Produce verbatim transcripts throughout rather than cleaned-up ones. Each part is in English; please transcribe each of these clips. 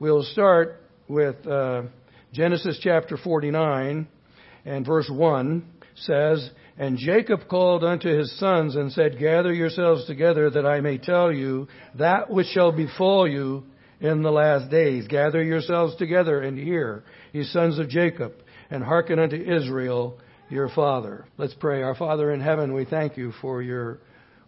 We'll start with uh, Genesis chapter forty-nine and verse one says, "And Jacob called unto his sons and said, Gather yourselves together that I may tell you that which shall befall you in the last days. Gather yourselves together and hear, ye sons of Jacob, and hearken unto Israel your father." Let's pray. Our Father in heaven, we thank you for your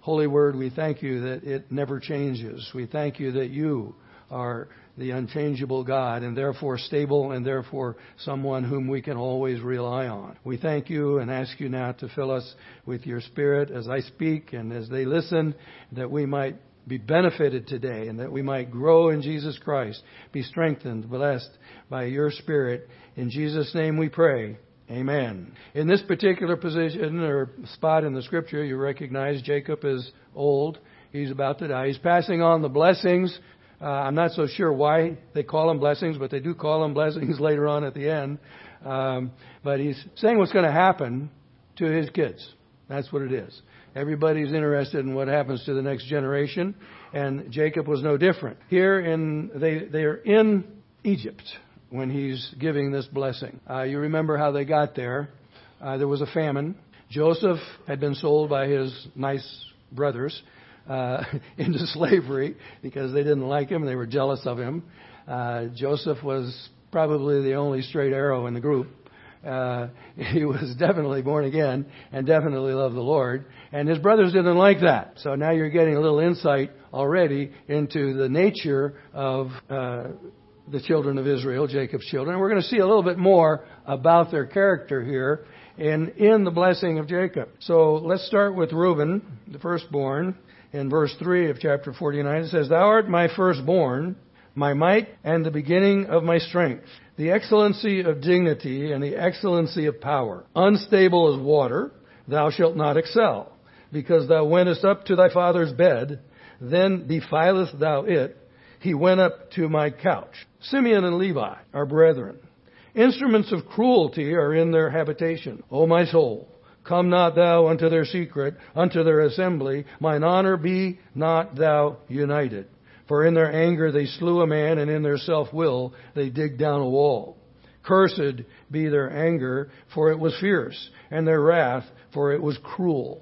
holy word. We thank you that it never changes. We thank you that you are the unchangeable God, and therefore stable, and therefore someone whom we can always rely on. We thank you and ask you now to fill us with your Spirit as I speak and as they listen, that we might be benefited today and that we might grow in Jesus Christ, be strengthened, blessed by your Spirit. In Jesus' name we pray. Amen. In this particular position or spot in the Scripture, you recognize Jacob is old. He's about to die. He's passing on the blessings. Uh, I'm not so sure why they call them blessings, but they do call them blessings later on at the end. Um, but he's saying what's going to happen to his kids. That's what it is. Everybody's interested in what happens to the next generation, and Jacob was no different. Here in they they are in Egypt when he's giving this blessing. Uh, you remember how they got there. Uh, there was a famine. Joseph had been sold by his nice brothers Uh, into slavery because they didn't like him. They were jealous of him. Uh, Joseph was probably the only straight arrow in the group. Uh, he was definitely born again and definitely loved the Lord. And his brothers didn't like that. So now you're getting a little insight already into the nature of uh, the children of Israel, Jacob's children. And we're going to see a little bit more about their character here in, in the blessing of Jacob. So let's start with Reuben, the firstborn. In verse three of chapter forty-nine, it says, "Thou art my firstborn, my might, and the beginning of my strength, the excellency of dignity and the excellency of power. Unstable as water, thou shalt not excel, because thou wentest up to thy father's bed, then defilest thou it. He went up to my couch." Simeon and Levi are brethren. "Instruments of cruelty are in their habitation. O my soul, come not thou unto their secret, unto their assembly. Mine honor be not thou united. For in their anger they slew a man, and in their self-will they digged down a wall. Cursed be their anger, for it was fierce, and their wrath, for it was cruel.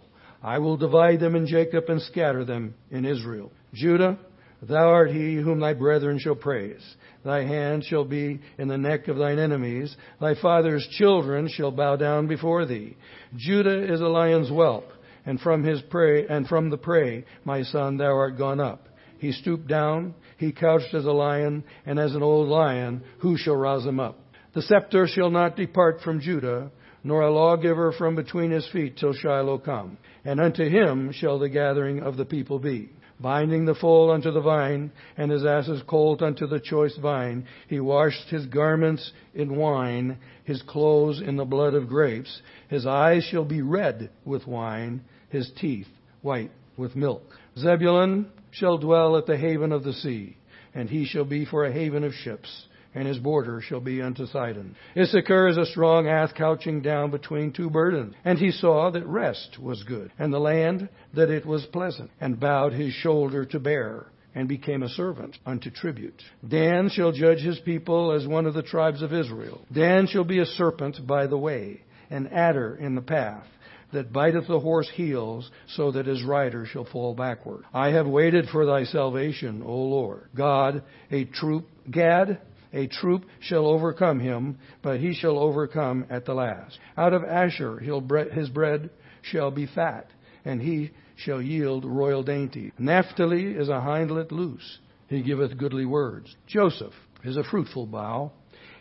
I will divide them in Jacob and scatter them in Israel. Judah, thou art he whom thy brethren shall praise. Thy hand shall be in the neck of thine enemies. Thy father's children shall bow down before thee. Judah is a lion's whelp, and from his prey, and from the prey, my son, thou art gone up. He stooped down, he couched as a lion, and as an old lion, who shall rouse him up? The scepter shall not depart from Judah, nor a lawgiver from between his feet till Shiloh come. And unto him shall the gathering of the people be. Binding the foal unto the vine, and his ass's colt unto the choice vine. He washed his garments in wine, his clothes in the blood of grapes. His eyes shall be red with wine, his teeth white with milk. Zebulun shall dwell at the haven of the sea, and he shall be for a haven of ships, and his border shall be unto Sidon. Issachar is a strong ass couching down between two burdens. And he saw that rest was good, and the land that it was pleasant, and bowed his shoulder to bear, and became a servant unto tribute. Dan shall judge his people as one of the tribes of Israel. Dan shall be a serpent by the way, an adder in the path, that biteth the horse heels, so that his rider shall fall backward. I have waited for thy salvation, O Lord. God, a troop, Gad, a troop shall overcome him, but he shall overcome at the last. Out of Asher he'll bre- his bread shall be fat, and he shall yield royal dainty. Naphtali is a hindlet loose. He giveth goodly words. Joseph is a fruitful bough,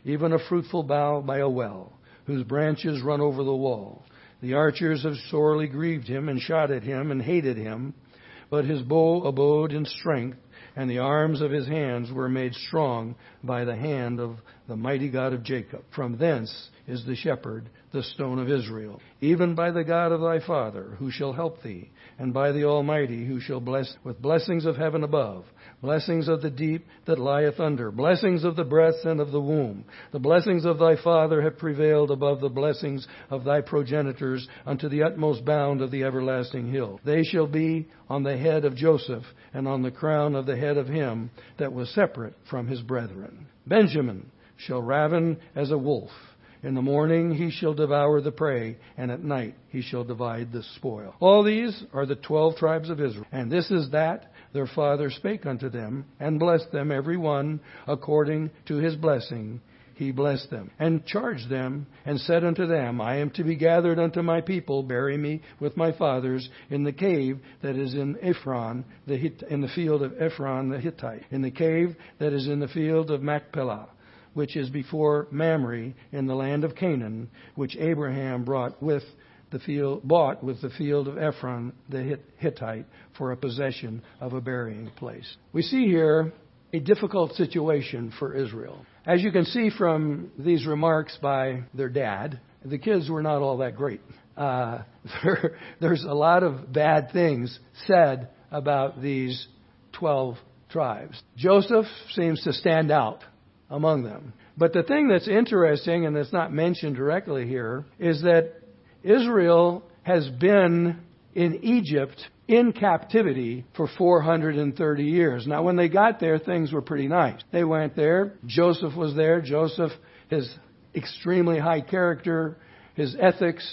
even a fruitful bough by a well, whose branches run over the wall. The archers have sorely grieved him, and shot at him, and hated him. But his bow abode in strength, and the arms of his hands were made strong by the hand of the mighty God of Jacob. From thence is the shepherd, the stone of Israel. Even by the God of thy father, who shall help thee, and by the Almighty, who shall bless with blessings of heaven above, blessings of the deep that lieth under, blessings of the breast and of the womb. The blessings of thy father have prevailed above the blessings of thy progenitors unto the utmost bound of the everlasting hill. They shall be on the head of Joseph, and on the crown of the head head of him that was separate from his brethren. Benjamin shall raven as a wolf. In the morning he shall devour the prey, and at night he shall divide the spoil. All these are the twelve tribes of Israel. And this is that their father spake unto them, and blessed them every one according to his blessing. He blessed them, and charged them, and said unto them, I am to be gathered unto my people, bury me with my fathers in the cave that is in Ephron, the Hitt- in the field of Ephron the Hittite, in the cave that is in the field of Machpelah, which is before Mamre in the land of Canaan, which Abraham brought with the field, bought with the field of Ephron the Hittite for a possession of a burying place. We see here a difficult situation for Israel. As you can see from these remarks by their dad, the kids were not all that great. Uh, there, there's a lot of bad things said about these twelve tribes. Joseph seems to stand out among them. But the thing that's interesting, and that's not mentioned directly here, is that Israel has been in Egypt in captivity for four hundred thirty years. Now, when they got there, things were pretty nice. They went there. Joseph was there. Joseph, his extremely high character, his ethics,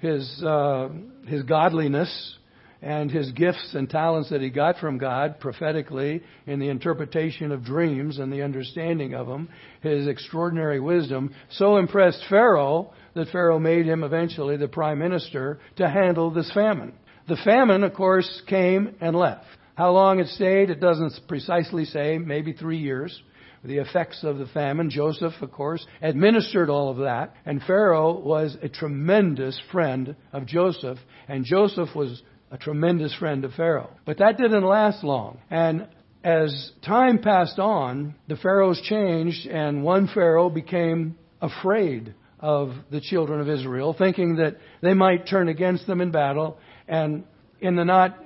his uh, his godliness, and his gifts and talents that he got from God prophetically in the interpretation of dreams and the understanding of them, his extraordinary wisdom, so impressed Pharaoh that Pharaoh made him eventually the prime minister to handle this famine. The famine, of course, came and left. How long it stayed, it doesn't precisely say, maybe three years. The effects of the famine, Joseph, of course, administered all of that. And Pharaoh was a tremendous friend of Joseph, and Joseph was a tremendous friend of Pharaoh. But that didn't last long. And as time passed on, the pharaohs changed, and one pharaoh became afraid of the children of Israel, thinking that they might turn against them in battle. And in the not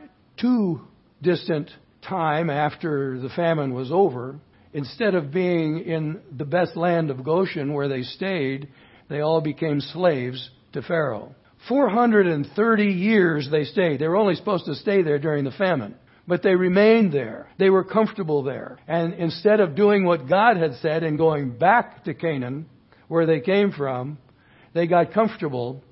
too distant time after the famine was over, instead of being in the best land of Goshen where they stayed, they all became slaves to Pharaoh. four hundred thirty years they stayed. They were only supposed to stay there during the famine, but they remained there. They were comfortable there. And instead of doing what God had said and going back to Canaan, where they came from, they got comfortable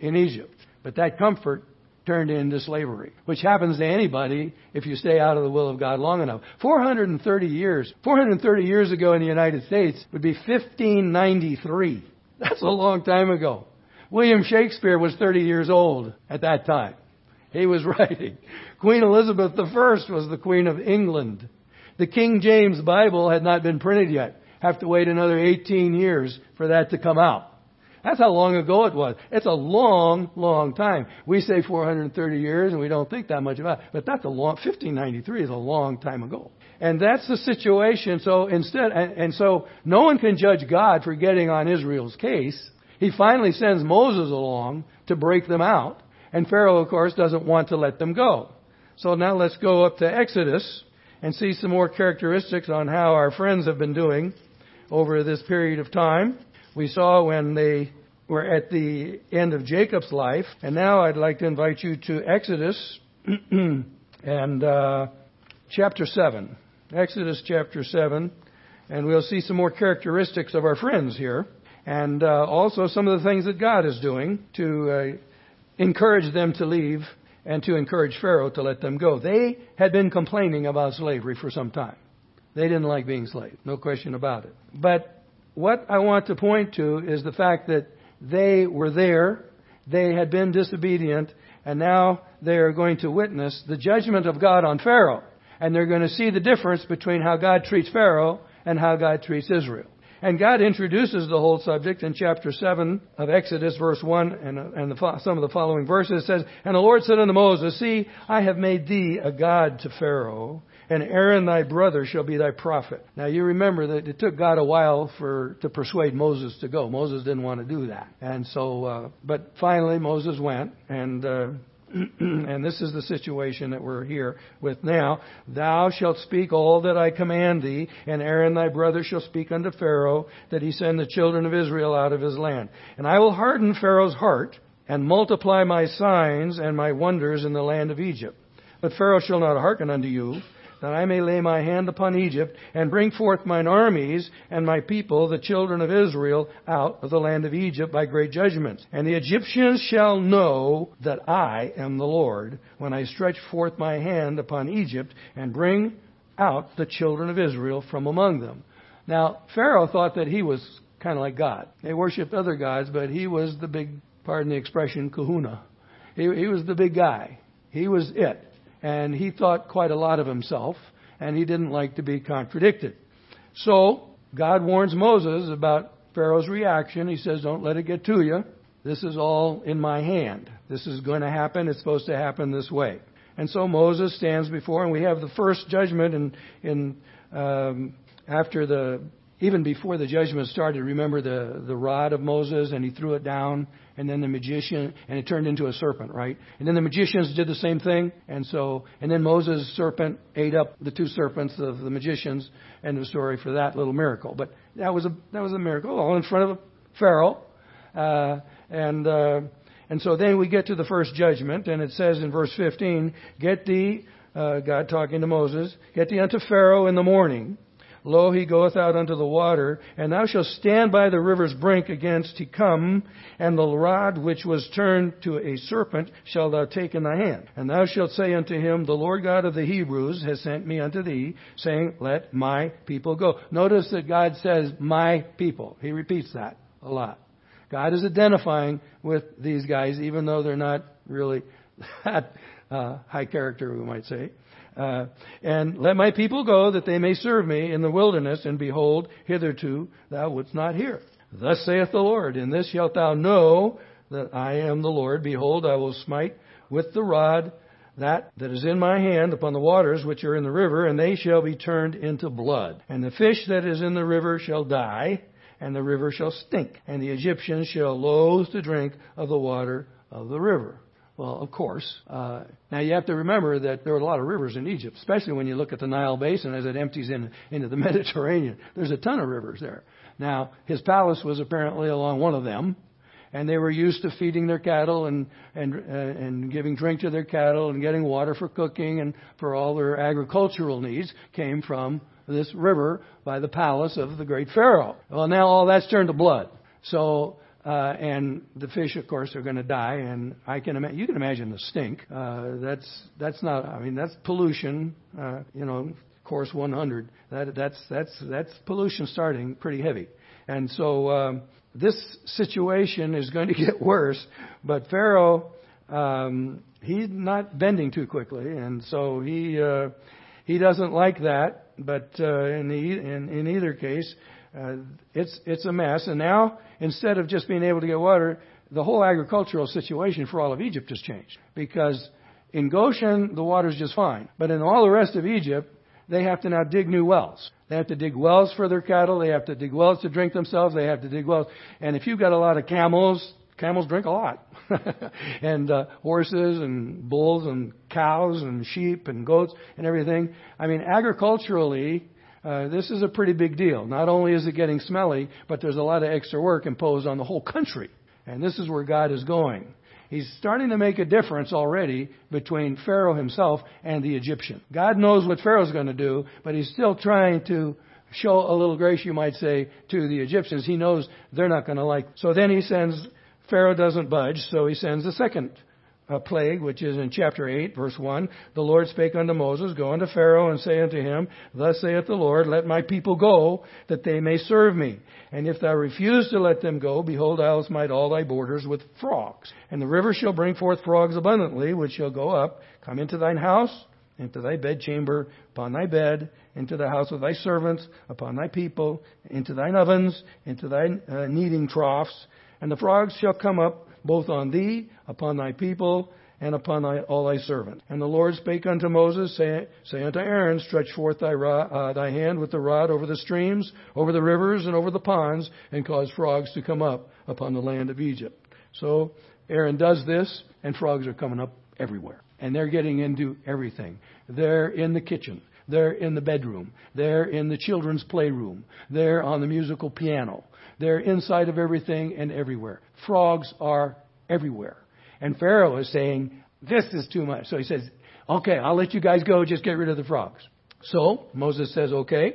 in Egypt. But that comfort turned into slavery, which happens to anybody if you stay out of the will of God long enough. four hundred thirty years. four hundred thirty years ago in the United States would be fifteen ninety-three. That's a long time ago. William Shakespeare was thirty years old at that time. He was writing. Queen Elizabeth the First was the Queen of England. The King James Bible had not been printed yet. Have to wait another eighteen years for that to come out. That's how long ago it was. It's a long, long time. We say four hundred thirty years and we don't think that much about it. But that's a long, fifteen ninety-three is a long time ago. And that's the situation. So instead, and, and so no one can judge God for getting on Israel's case. He finally sends Moses along to break them out. And Pharaoh, of course, doesn't want to let them go. So now let's go up to Exodus and see some more characteristics on how our friends have been doing over this period of time. We saw when they were at the end of Jacob's life. And now I'd like to invite you to Exodus and uh, chapter seven. Exodus chapter seven. And we'll see some more characteristics of our friends here. And uh, also some of the things that God is doing to uh, encourage them to leave and to encourage Pharaoh to let them go. They had been complaining about slavery for some time. They didn't like being slaves, no question about it. But what I want to point to is the fact that they were there, they had been disobedient, and now they are going to witness the judgment of God on Pharaoh. And they're going to see the difference between how God treats Pharaoh and how God treats Israel. And God introduces the whole subject in chapter seven of Exodus, verse one, and, and the, some of the following verses. It says, And the Lord said unto Moses, See, I have made thee a god to Pharaoh, and Aaron thy brother shall be thy prophet. Now you remember that it took God a while for to persuade Moses to go. Moses didn't want to do that. And so, uh, but finally Moses went, and uh, and this is the situation that we're here with now. Thou shalt speak all that I command thee, and Aaron thy brother shall speak unto Pharaoh, that he send the children of Israel out of his land. And I will harden Pharaoh's heart, and multiply my signs and my wonders in the land of Egypt. But Pharaoh shall not hearken unto you, that I may lay my hand upon Egypt, and bring forth mine armies and my people, the children of Israel, out of the land of Egypt by great judgments. And the Egyptians shall know that I am the Lord, when I stretch forth my hand upon Egypt, and bring out the children of Israel from among them." Now, Pharaoh thought that he was kind of like God. They worshipped other gods, but he was the big, pardon the expression, kahuna. He, he was the big guy. He was it. And he thought quite a lot of himself, and he didn't like to be contradicted. So God warns Moses about Pharaoh's reaction. He says, don't let it get to you. This is all in my hand. This is going to happen. It's supposed to happen this way. And so Moses stands before, and we have the first judgment in, in um, after the, even before the judgment started, remember the, the rod of Moses, and he threw it down, and then the magician, and it turned into a serpent, right? And then the magicians did the same thing, and so, and then Moses' serpent ate up the two serpents of the magicians, end of story for that little miracle. But that was a, that was a miracle, all in front of Pharaoh, uh, and, uh, And so then we get to the first judgment, and it says in verse fifteen, Get thee, uh, God talking to Moses, Get thee unto Pharaoh in the morning. Lo, he goeth out unto the water, and thou shalt stand by the river's brink against he come, and the rod which was turned to a serpent shalt thou take in thy hand. And thou shalt say unto him, The Lord God of the Hebrews has sent me unto thee, saying, Let my people go. Notice that God says, My people. He repeats that a lot. God is identifying with these guys, even though they're not really that uh, high character, we might say. Uh, and let my people go, that they may serve me in the wilderness. And behold, hitherto thou wouldst not hear. Thus saith the Lord, in this shalt thou know that I am the Lord. Behold, I will smite with the rod that that is in my hand upon the waters which are in the river, and they shall be turned into blood. And the fish that is in the river shall die, and the river shall stink, and the Egyptians shall loathe to drink of the water of the river. Well, of course. Uh, now, you have to remember that there are a lot of rivers in Egypt, especially when you look at the Nile Basin as it empties in, into the Mediterranean. There's a ton of rivers there. Now, his palace was apparently along one of them, and they were used to feeding their cattle and, and, uh, and giving drink to their cattle and getting water for cooking and for all their agricultural needs came from this river by the palace of the great Pharaoh. Well, now all that's turned to blood. So, uh, and the fish, of course, are going to die. And I can imagine, you can imagine the stink. Uh, that's, that's not, I mean, that's pollution, uh, you know, course one hundred. That, that's, that's, that's pollution starting pretty heavy. And so, um, this situation is going to get worse, but Pharaoh, um, he's not bending too quickly. And so he, uh, he doesn't like that. But uh, in, the, in in either case, uh, it's it's a mess. And now, instead of just being able to get water, the whole agricultural situation for all of Egypt has changed. Because in Goshen, the water's just fine. But in all the rest of Egypt, they have to now dig new wells. They have to dig wells for their cattle. They have to dig wells to drink themselves. They have to dig wells. And if you've got a lot of camels, camels drink a lot. and uh, horses and bulls and cows and sheep and goats and everything. I mean, agriculturally, uh, this is a pretty big deal. Not only is it getting smelly, but there's a lot of extra work imposed on the whole country. And this is where God is going. He's starting to make a difference already between Pharaoh himself and the Egyptian. God knows what Pharaoh's going to do, but he's still trying to show a little grace, you might say, to the Egyptians. He knows they're not going to like. So then he sends... Pharaoh doesn't budge, so he sends the second uh, plague, which is in chapter eight, verse one. The Lord spake unto Moses, Go unto Pharaoh, and say unto him, Thus saith the Lord, Let my people go, that they may serve me. And if thou refuse to let them go, behold, I will smite all thy borders with frogs. And the river shall bring forth frogs abundantly, which shall go up, come into thine house, into thy bedchamber, upon thy bed, into the house of thy servants, upon thy people, into thine ovens, into thine uh, kneading troughs, and the frogs shall come up both on thee, upon thy people, and upon thy, all thy servants. And the Lord spake unto Moses, say, say unto Aaron, Stretch forth thy, rod, uh, thy hand with the rod over the streams, over the rivers, and over the ponds, and cause frogs to come up upon the land of Egypt. So Aaron does this, and frogs are coming up everywhere. And they're getting into everything. They're in the kitchen. They're in the bedroom. They're in the children's playroom. They're on the musical piano. They're inside of everything and everywhere. Frogs are everywhere. And Pharaoh is saying, this is too much. So he says, okay, I'll let you guys go. Just get rid of the frogs. So Moses says, okay.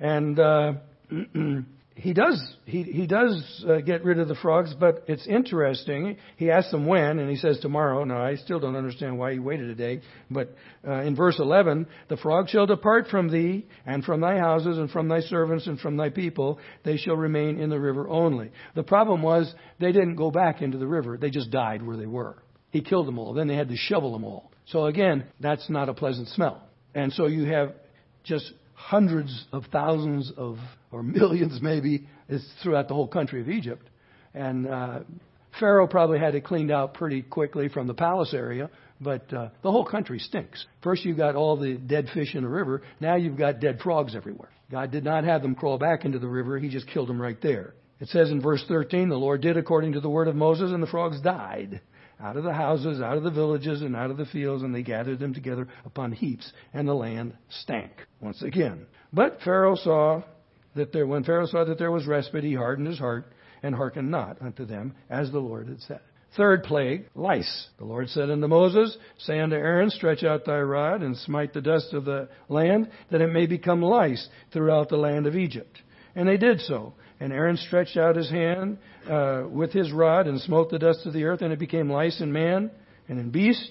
And uh, he does he, he does uh, get rid of the frogs, but it's interesting. He asks them when, and he says tomorrow. Now, I still don't understand why he waited a day. But uh, in verse eleven, the frog shall depart from thee, and from thy houses, and from thy servants, and from thy people. They shall remain in the river only. The problem was they didn't go back into the river. They just died where they were. He killed them all. Then they had to shovel them all. So again, that's not a pleasant smell. And so you have just hundreds of thousands of, or millions maybe, it's throughout the whole country of Egypt. And uh, Pharaoh probably had it cleaned out pretty quickly from the palace area, but uh, the whole country stinks. First you've got all the dead fish in the river. Now you've got dead frogs everywhere. God did not have them crawl back into the river. He just killed them right there. It says in verse thirteen, the Lord did according to the word of Moses, and the frogs died out of the houses, out of the villages, and out of the fields, and they gathered them together upon heaps, and the land stank once again. But Pharaoh saw that there, when Pharaoh saw that there was respite, he hardened his heart and hearkened not unto them, as the Lord had said. Third plague, lice. The Lord said unto Moses, say unto Aaron, stretch out thy rod, and smite the dust of the land, that it may become lice throughout the land of Egypt. And they did so. And Aaron stretched out his hand uh, with his rod and smote the dust of the earth, and it became lice in man and in beast.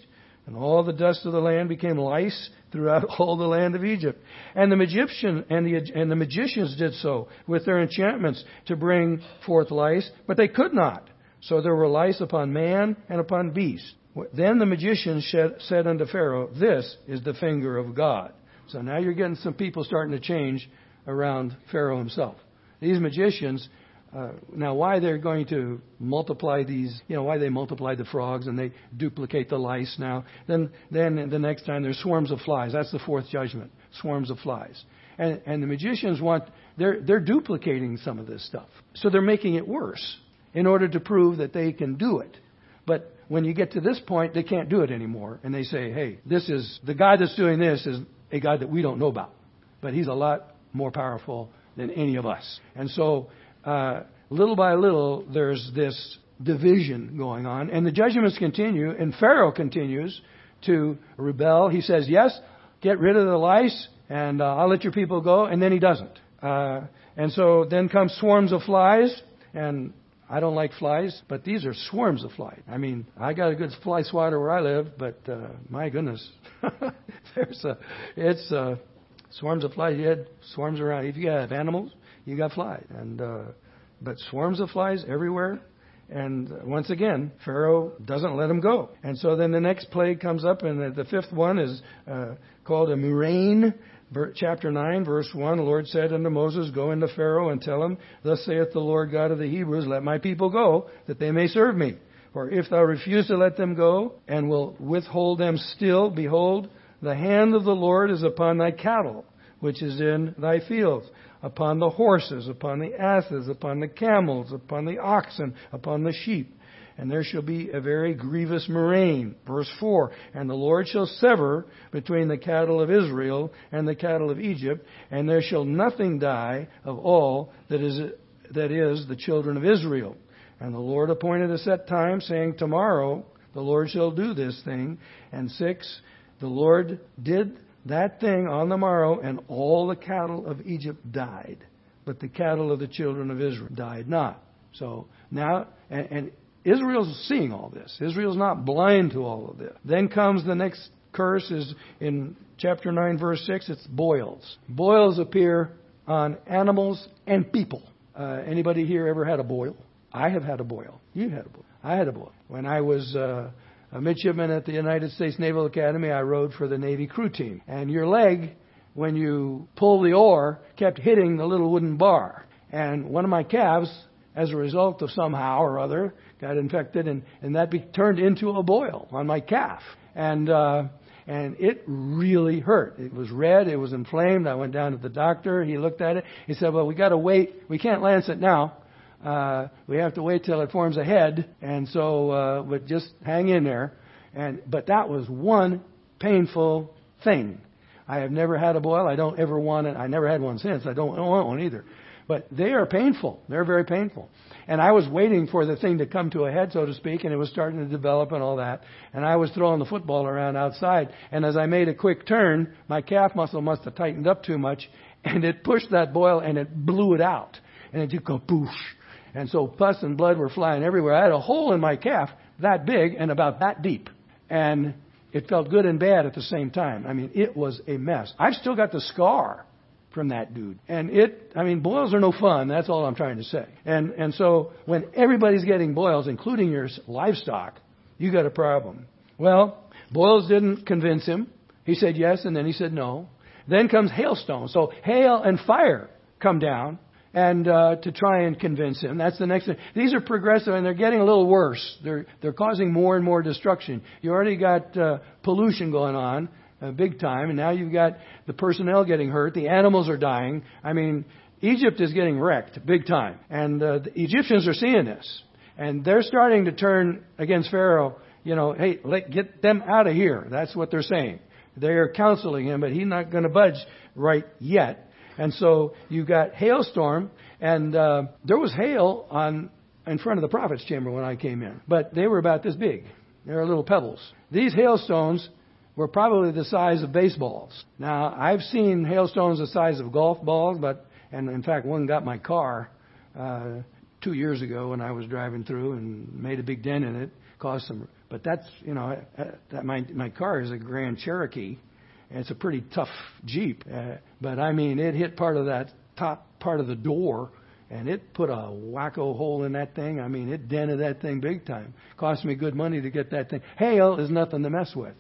And all the dust of the land became lice throughout all the land of Egypt. And the Egyptian and the and the magicians did so with their enchantments to bring forth lice, but they could not. So there were lice upon man and upon beast. Then the magician said unto Pharaoh, this is the finger of God. So now you're getting some people starting to change around Pharaoh himself. These magicians, uh, now why they're going to multiply these, you know, why they multiply the frogs and they duplicate the lice now. Then then the next time there's swarms of flies. That's the fourth judgment, swarms of flies. And and the magicians want, they're, they're duplicating some of this stuff. So they're making it worse in order to prove that they can do it. But when you get to this point, they can't do it anymore. And they say, hey, this is, the guy that's doing this is a guy that we don't know about. But he's a lot more powerful than any of us. And so, uh, little by little, there's this division going on. And the judgments continue, and Pharaoh continues to rebel. He says, yes, get rid of the lice, and uh, I'll let your people go. And then he doesn't. Uh, and so then come swarms of flies. And I don't like flies, but these are swarms of flies. I mean, I got a good fly swatter where I live, but uh, my goodness, there's a, it's a, swarms of flies. You had swarms around. If you have animals, you got flies. And uh, but swarms of flies everywhere. And once again, Pharaoh doesn't let them go. And so then the next plague comes up, and the, the fifth one is uh, called a murrain. Chapter nine, verse one, the Lord said unto Moses, go into Pharaoh and tell him, thus saith the Lord God of the Hebrews, let my people go, that they may serve me. For if thou refuse to let them go, and will withhold them still, behold, the hand of the Lord is upon thy cattle, which is in thy fields, upon the horses, upon the asses, upon the camels, upon the oxen, upon the sheep. And there shall be a very grievous murrain. Verse four, and the Lord shall sever between the cattle of Israel and the cattle of Egypt, and there shall nothing die of all that is, that is the children of Israel. And the Lord appointed a set time, saying, tomorrow the Lord shall do this thing. And six, the Lord did that thing on the morrow, and all the cattle of Egypt died. But the cattle of the children of Israel died not. So now, and, and Israel's seeing all this. Israel's not blind to all of this. Then comes the next curse is in chapter nine, verse six. It's boils. Boils appear on animals and people. Uh, anybody here ever had a boil? I have had a boil. You had a boil. I had a boil. When I was... Uh, A midshipman at the United States Naval Academy, I rowed for the Navy crew team. And your leg, when you pull the oar, kept hitting the little wooden bar. And one of my calves, as a result of somehow or other, got infected, and, and that be, turned into a boil on my calf. And uh, and it really hurt. It was red. It was inflamed. I went down to the doctor. He looked at it. He said, well, we got to wait. We can't lance it now. Uh, we have to wait till it forms a head, and so uh, but just hang in there. And but that was one painful thing. I have never had a boil. I don't ever want it. I never had one since. I don't want one either. But they are painful. They're very painful. And I was waiting for the thing to come to a head, so to speak, and it was starting to develop and all that. And I was throwing the football around outside. And as I made a quick turn, my calf muscle must have tightened up too much. And it pushed that boil and it blew it out. And it just go poosh. And so pus and blood were flying everywhere. I had a hole in my calf that big and about that deep. And it felt good and bad at the same time. I mean, it was a mess. I've still got the scar from that dude. And it, I mean, boils are no fun. That's all I'm trying to say. And and so when everybody's getting boils, including your livestock, you got a problem. Well, boils didn't convince him. He said yes, and then he said no. Then comes hailstone. So hail and fire come down and uh, to try and convince him. That's the next thing. These are progressive, and they're getting a little worse. They're they're causing more and more destruction. You already got uh, pollution going on uh, big time, and now you've got the personnel getting hurt. The animals are dying. I mean, Egypt is getting wrecked big time, and uh, the Egyptians are seeing this, and they're starting to turn against Pharaoh. You know, hey, let, get them out of here. That's what they're saying. They're counseling him, but he's not going to budge right yet. And so you got hailstorm, and uh, there was hail on in front of the prophet's chamber when I came in. But they were about this big. They were little pebbles. These hailstones were probably the size of baseballs. Now, I've seen hailstones the size of golf balls, but and in fact, one got my car uh, two years ago when I was driving through and made a big dent in it, caused some. But that's, you know, that my my car is a Grand Cherokee. It's a pretty tough Jeep, uh, but I mean, it hit part of that top part of the door, and it put a wacko hole in that thing. I mean, it dented that thing big time. Cost me good money to get that thing. Hail is nothing to mess with.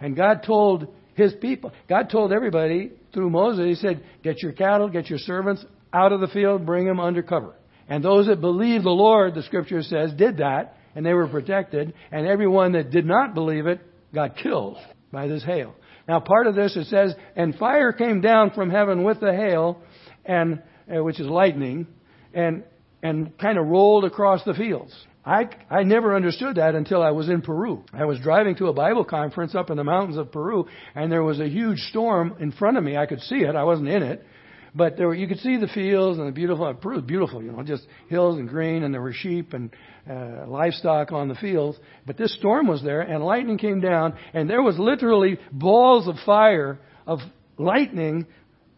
And God told his people, God told everybody through Moses, he said, get your cattle, get your servants out of the field, bring them under cover. And those that believed the Lord, the scripture says, did that, and they were protected. And everyone that did not believe it got killed by this hail. Now, part of this, it says, and fire came down from heaven with the hail, and uh, which is lightning, and and kind of rolled across the fields. I, I never understood that until I was in Peru. I was driving to a Bible conference up in the mountains of Peru, and there was a huge storm in front of me. I could see it. I wasn't in it. But there were, you could see the fields and the beautiful, Peru was beautiful, you know, just hills and green, and there were sheep and uh, livestock on the fields. But this storm was there, and lightning came down, and there was literally balls of fire, of lightning,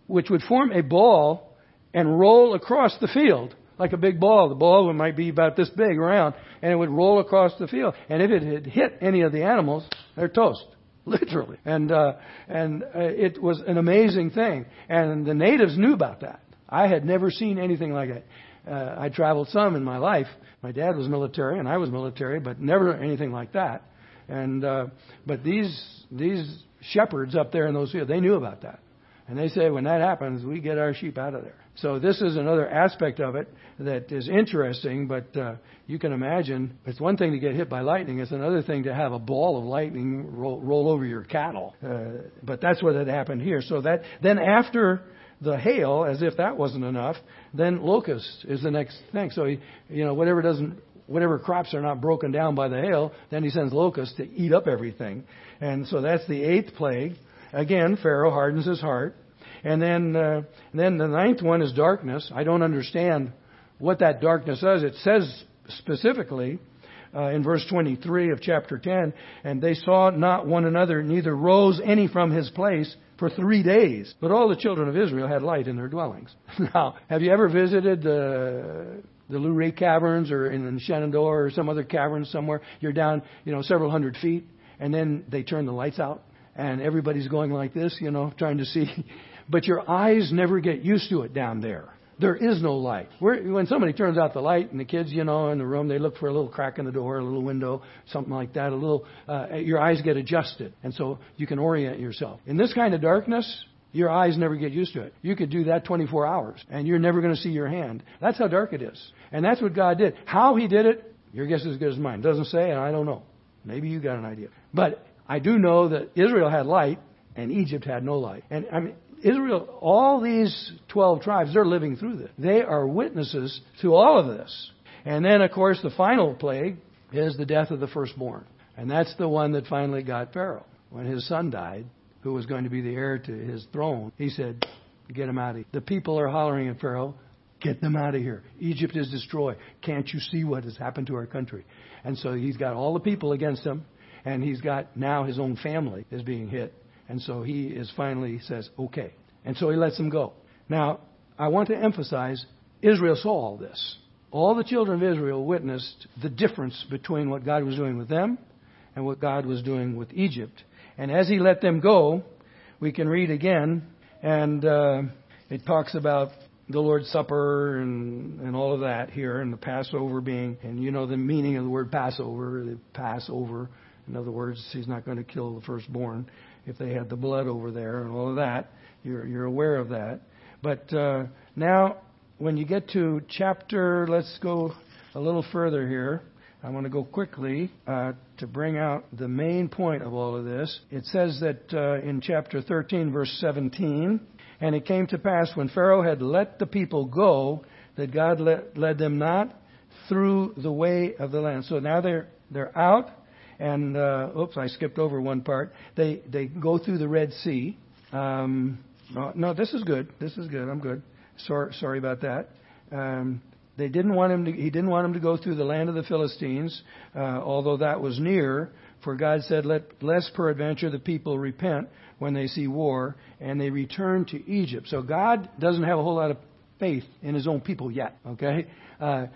which would form a ball and roll across the field like a big ball. The ball might be about this big around, and it would roll across the field. And if it had hit any of the animals, they're toast. Literally. And uh, and uh, it was an amazing thing. And the natives knew about that. I had never seen anything like that. Uh, I traveled some in my life. My dad was military and I was military, but never anything like that. And uh, but these these shepherds up there in those fields, they knew about that. And they say, when that happens, we get our sheep out of there. So this is another aspect of it that is interesting, but uh, you can imagine it's one thing to get hit by lightning. It's another thing to have a ball of lightning roll, roll over your cattle. Uh, but that's what had happened here. So that then after the hail, as if that wasn't enough, then locusts is the next thing. So, he, you know, whatever doesn't... Whatever crops are not broken down by the hail, then he sends locusts to eat up everything. And so that's the eighth plague. Again, Pharaoh hardens his heart. And then uh, and then the ninth one is darkness. I don't understand what that darkness is. It says specifically uh, in verse twenty-three of chapter ten, and they saw not one another, neither rose any from his place for three days. But all the children of Israel had light in their dwellings. Now, have you ever visited the... Uh, the Luray Caverns or in Shenandoah or some other cavern somewhere? You're down, you know, several hundred feet, and then they turn the lights out, and everybody's going like this, you know, trying to see. But your eyes never get used to it down there. There is no light. We're, when somebody turns out the light and the kids, you know, in the room, they look for a little crack in the door, a little window, something like that, a little, uh, your eyes get adjusted, and so you can orient yourself. In this kind of darkness, your eyes never get used to it. You could do that twenty-four hours, and you're never going to see your hand. That's how dark it is. And that's what God did. How he did it, your guess is as good as mine. It doesn't say, and I don't know. Maybe you got an idea. But I do know that Israel had light, and Egypt had no light. And I mean, Israel, all these twelve tribes, they're living through this. They are witnesses to all of this. And then, of course, the final plague is the death of the firstborn. And that's the one that finally got Pharaoh. When his son died, who was going to be the heir to his throne, he said, get him out of here. The people are hollering at Pharaoh, Get them out of here. Egypt is destroyed. Can't you see what has happened to our country? And so he's got all the people against him. And he's got now his own family is being hit. And so he is finally says, okay. And so he lets them go. Now, I want to emphasize Israel saw all this. All the children of Israel witnessed the difference between what God was doing with them and what God was doing with Egypt. And as he let them go, we can read again. And uh, it talks about the Lord's Supper and, and all of that here, and the Passover being, and you know the meaning of the word Passover, the Passover. In other words, he's not going to kill the firstborn if they had the blood over there and all of that. You're, you're aware of that. But uh, now, when you get to chapter, let's go a little further here. I want to go quickly uh, to bring out the main point of all of this. It says that uh, in chapter thirteen, verse seventeen, and it came to pass when Pharaoh had let the people go, that God led, led them not through the way of the land. So now they're they're out, and uh, oops, I skipped over one part. They they go through the Red Sea. Um, no, no, this is good. This is good. I'm good. Sorry, sorry about that. Um, they didn't want him to. He didn't want him to go through the land of the Philistines, uh, although that was near. For God said, let lest peradventure the people repent when they see war, and they return to Egypt. So God doesn't have a whole lot of faith in his own people yet, okay? Uh,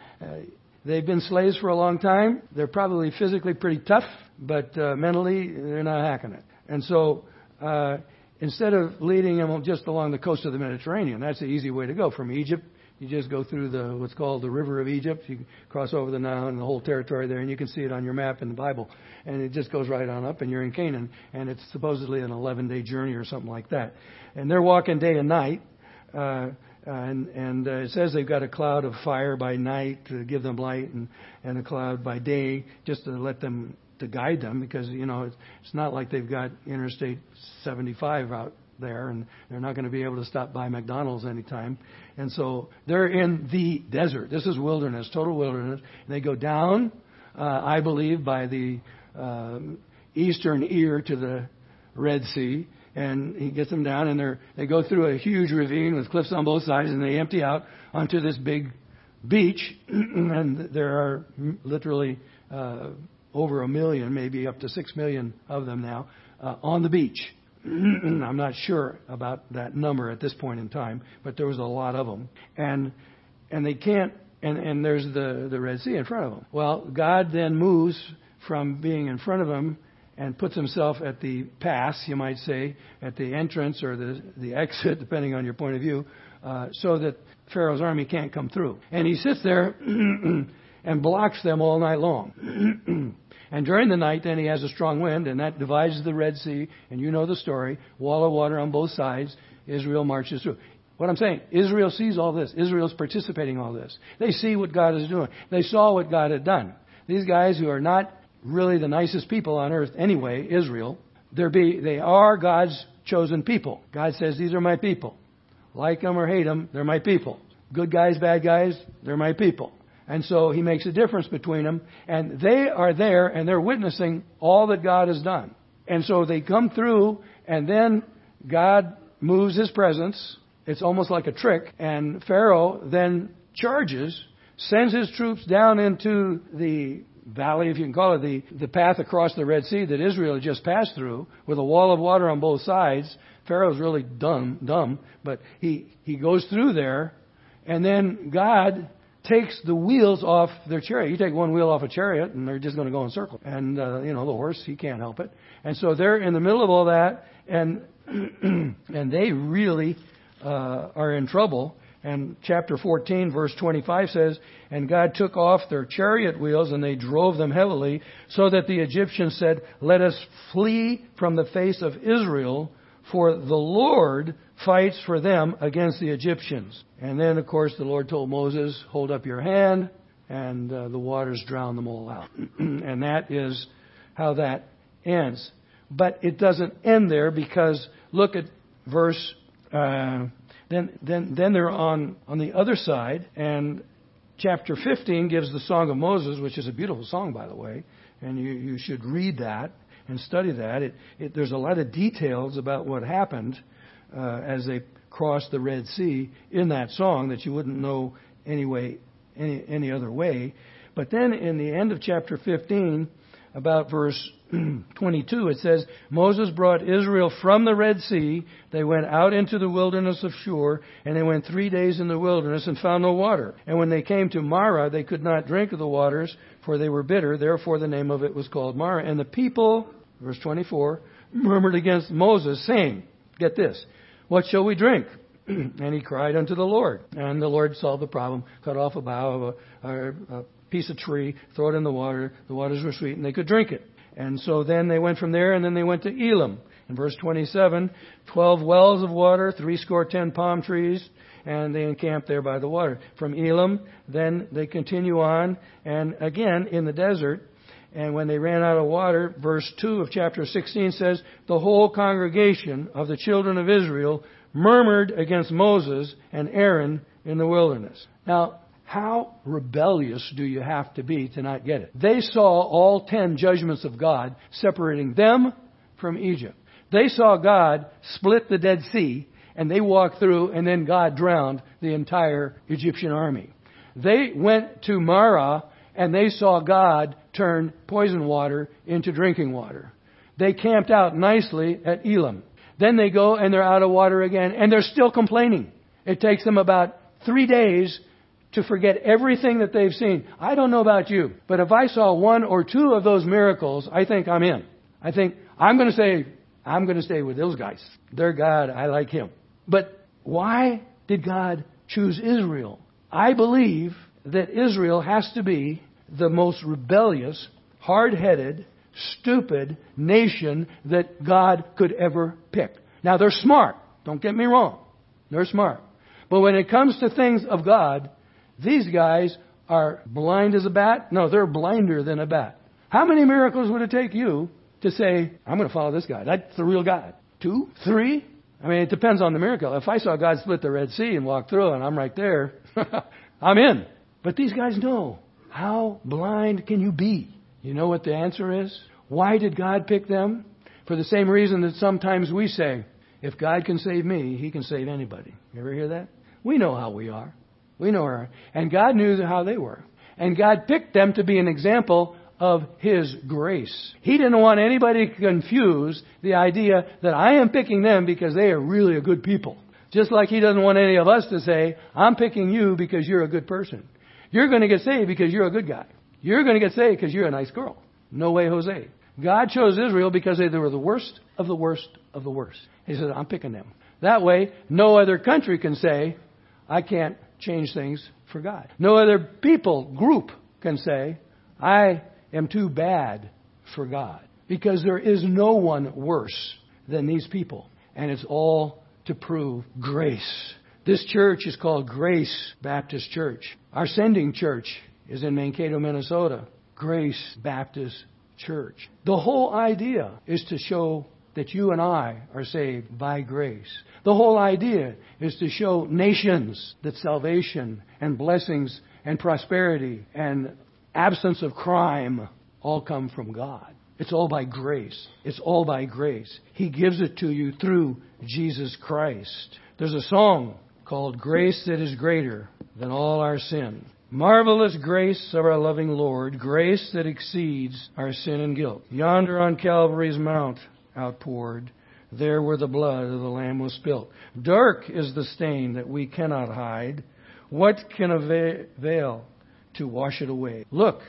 they've been slaves for a long time. They're probably physically pretty tough, but uh, mentally they're not hacking it. And so uh, instead of leading them just along the coast of the Mediterranean, that's the easy way to go from Egypt. You just go through the what's called the River of Egypt. You cross over the Nile and the whole territory there, and you can see it on your map in the Bible. And it just goes right on up, and you're in Canaan. And it's supposedly an eleven-day journey or something like that. And they're walking day and night. Uh, and and uh, it says they've got a cloud of fire by night to give them light, and, and a cloud by day just to let them, to guide them. Because, you know, it's, it's not like they've got Interstate seventy-five out there, and they're not going to be able to stop by McDonald's anytime. And so they're in the desert. This is wilderness, total wilderness. And they go down, uh, I believe, by the um, eastern ear to the Red Sea, and he gets them down, and they're, they go through a huge ravine with cliffs on both sides, and they empty out onto this big beach, and there are literally uh, over a million, maybe up to six million of them now, uh, on the beach. I'm not sure about that number at this point in time, but there was a lot of them. And and they can't, and, and there's the, the Red Sea in front of them. Well, God then moves from being in front of them and puts himself at the pass, you might say, at the entrance or the, the exit, depending on your point of view, uh, so that Pharaoh's army can't come through. And he sits there and blocks them all night long. And during the night, then he has a strong wind, and that divides the Red Sea. And you know the story. Wall of water on both sides. Israel marches through. What I'm saying, Israel sees all this. Israel's participating in all this. They see what God is doing. They saw what God had done. These guys who are not really the nicest people on earth anyway, Israel, be, they are God's chosen people. God says, these are my people. Like them or hate them, they're my people. Good guys, bad guys, they're my people. And so he makes a difference between them. And they are there, and they're witnessing all that God has done. And so they come through, and then God moves his presence. It's almost like a trick. And Pharaoh then charges, sends his troops down into the valley, if you can call it, the, the path across the Red Sea that Israel had just passed through, with a wall of water on both sides. Pharaoh's really dumb, dumb, but he, he goes through there, and then God takes the wheels off their chariot. You take one wheel off a chariot, and they're just going to go in circles. And, uh, you know, the horse, he can't help it. And so they're in the middle of all that, and and they really uh, are in trouble. And chapter fourteen, verse twenty-five says, and God took off their chariot wheels, and they drove them heavily, so that the Egyptians said, let us flee from the face of Israel, for the Lord fights for them against the Egyptians. And then, of course, the Lord told Moses, hold up your hand, and uh, the waters drown them all out. And that is how that ends. But it doesn't end there, because look at verse, uh, then then then they're on, on the other side, and chapter fifteen gives the Song of Moses, which is a beautiful song, by the way, and you, you should read that and study that. It, it, there's a lot of details about what happened uh, as they crossed the Red Sea in that song that you wouldn't know any way, any, any other way. But then in the end of chapter fifteen, about verse twenty-two, it says, Moses brought Israel from the Red Sea. They went out into the wilderness of Shur, and they went three days in the wilderness and found no water. And when they came to Marah, they could not drink of the waters, for they were bitter. Therefore, the name of it was called Marah. And the people, verse twenty-four, murmured against Moses, saying, get this, what shall we drink? And he cried unto the Lord. And the Lord solved the problem, cut off a bough of a, a, a piece of tree, throw it in the water. The waters were sweet, and they could drink it. And so then they went from there, and then they went to Elim. In verse twenty-seven, twelve wells of water, three score ten palm trees, and they encamped there by the water. From Elim, then they continue on, and again in the desert. And when they ran out of water, verse two of chapter sixteen says, the whole congregation of the children of Israel murmured against Moses and Aaron in the wilderness. Now, how rebellious do you have to be to not get it? They saw all ten judgments of God separating them from Egypt. They saw God split the Dead Sea, and they walked through, and then God drowned the entire Egyptian army. They went to Marah, and they saw God turn poison water into drinking water. They camped out nicely at Elim. Then they go, and they're out of water again, and they're still complaining. It takes them about three days to forget everything that they've seen. I don't know about you, but if I saw one or two of those miracles, I think I'm in. I think I'm going to say, I'm going to stay with those guys. They're God. I like him. But why did God choose Israel? I believe that Israel has to be the most rebellious, hard-headed, stupid nation that God could ever pick. Now, they're smart. Don't get me wrong. They're smart. But when it comes to things of God, these guys are blind as a bat. No, they're blinder than a bat. How many miracles would it take you to say, I'm going to follow this guy? That's the real God. Two? Three? I mean, it depends on the miracle. If I saw God split the Red Sea and walk through and I'm right there, I'm in. But these guys know. How blind can you be? You know what the answer is? Why did God pick them? For the same reason that sometimes we say, if God can save me, he can save anybody. You ever hear that? We know how we are. We know her. And God knew how they were. And God picked them to be an example of his grace. He didn't want anybody to confuse the idea that I am picking them because they are really a good people. Just like he doesn't want any of us to say, I'm picking you because you're a good person. You're going to get saved because you're a good guy. You're going to get saved because you're a nice girl. No way, Jose. God chose Israel because they were the worst of the worst of the worst. He says, I'm picking them. That way, no other country can say, I can't change things for God. No other people group can say, I am too bad for God. Because there is no one worse than these people. And it's all to prove grace. This church is called Grace Baptist Church. Our sending church is in Mankato, Minnesota. Grace Baptist Church. The whole idea is to show that you and I are saved by grace. The whole idea is to show nations that salvation and blessings and prosperity and absence of crime all come from God. It's all by grace. It's all by grace. He gives it to you through Jesus Christ. There's a song called Grace That Is Greater Than All Our Sin. Marvelous grace of our loving Lord, grace that exceeds our sin and guilt. Yonder on Calvary's mount outpoured, there where the blood of the Lamb was spilt. Dark is the stain that we cannot hide. What can avail to wash it away? Look,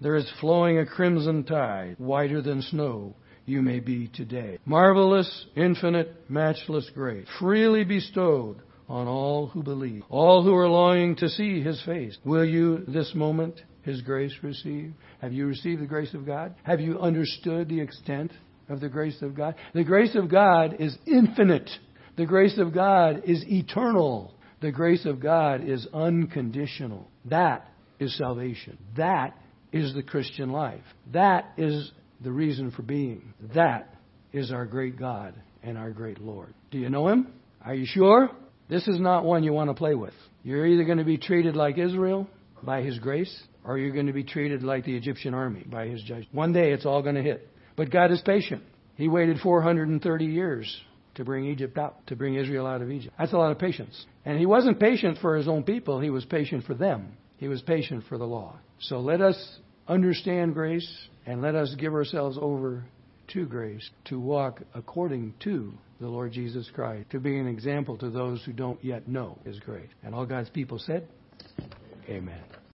there is flowing a crimson tide, whiter than snow you may be today. Marvelous, infinite, matchless grace, freely bestowed on all who believe, all who are longing to see his face. Will you this moment his grace receive? Have you received the grace of God? Have you understood the extent of the grace of God? The grace of God is infinite. The grace of God is eternal. The grace of God is unconditional. That is salvation. That is the Christian life. That is the reason for being. That is our great God and our great Lord. Do you know him? Are you sure? This is not one you want to play with. You're either going to be treated like Israel by his grace, or you're going to be treated like the Egyptian army by his judgment. One day it's all going to hit. But God is patient. He waited four hundred thirty years to bring Egypt out, to bring Israel out of Egypt. That's a lot of patience. And he wasn't patient for his own people. He was patient for them. He was patient for the law. So let us understand grace and let us give ourselves over to grace to walk according to the Lord Jesus Christ, to be an example to those who don't yet know his grace. And all God's people said, amen.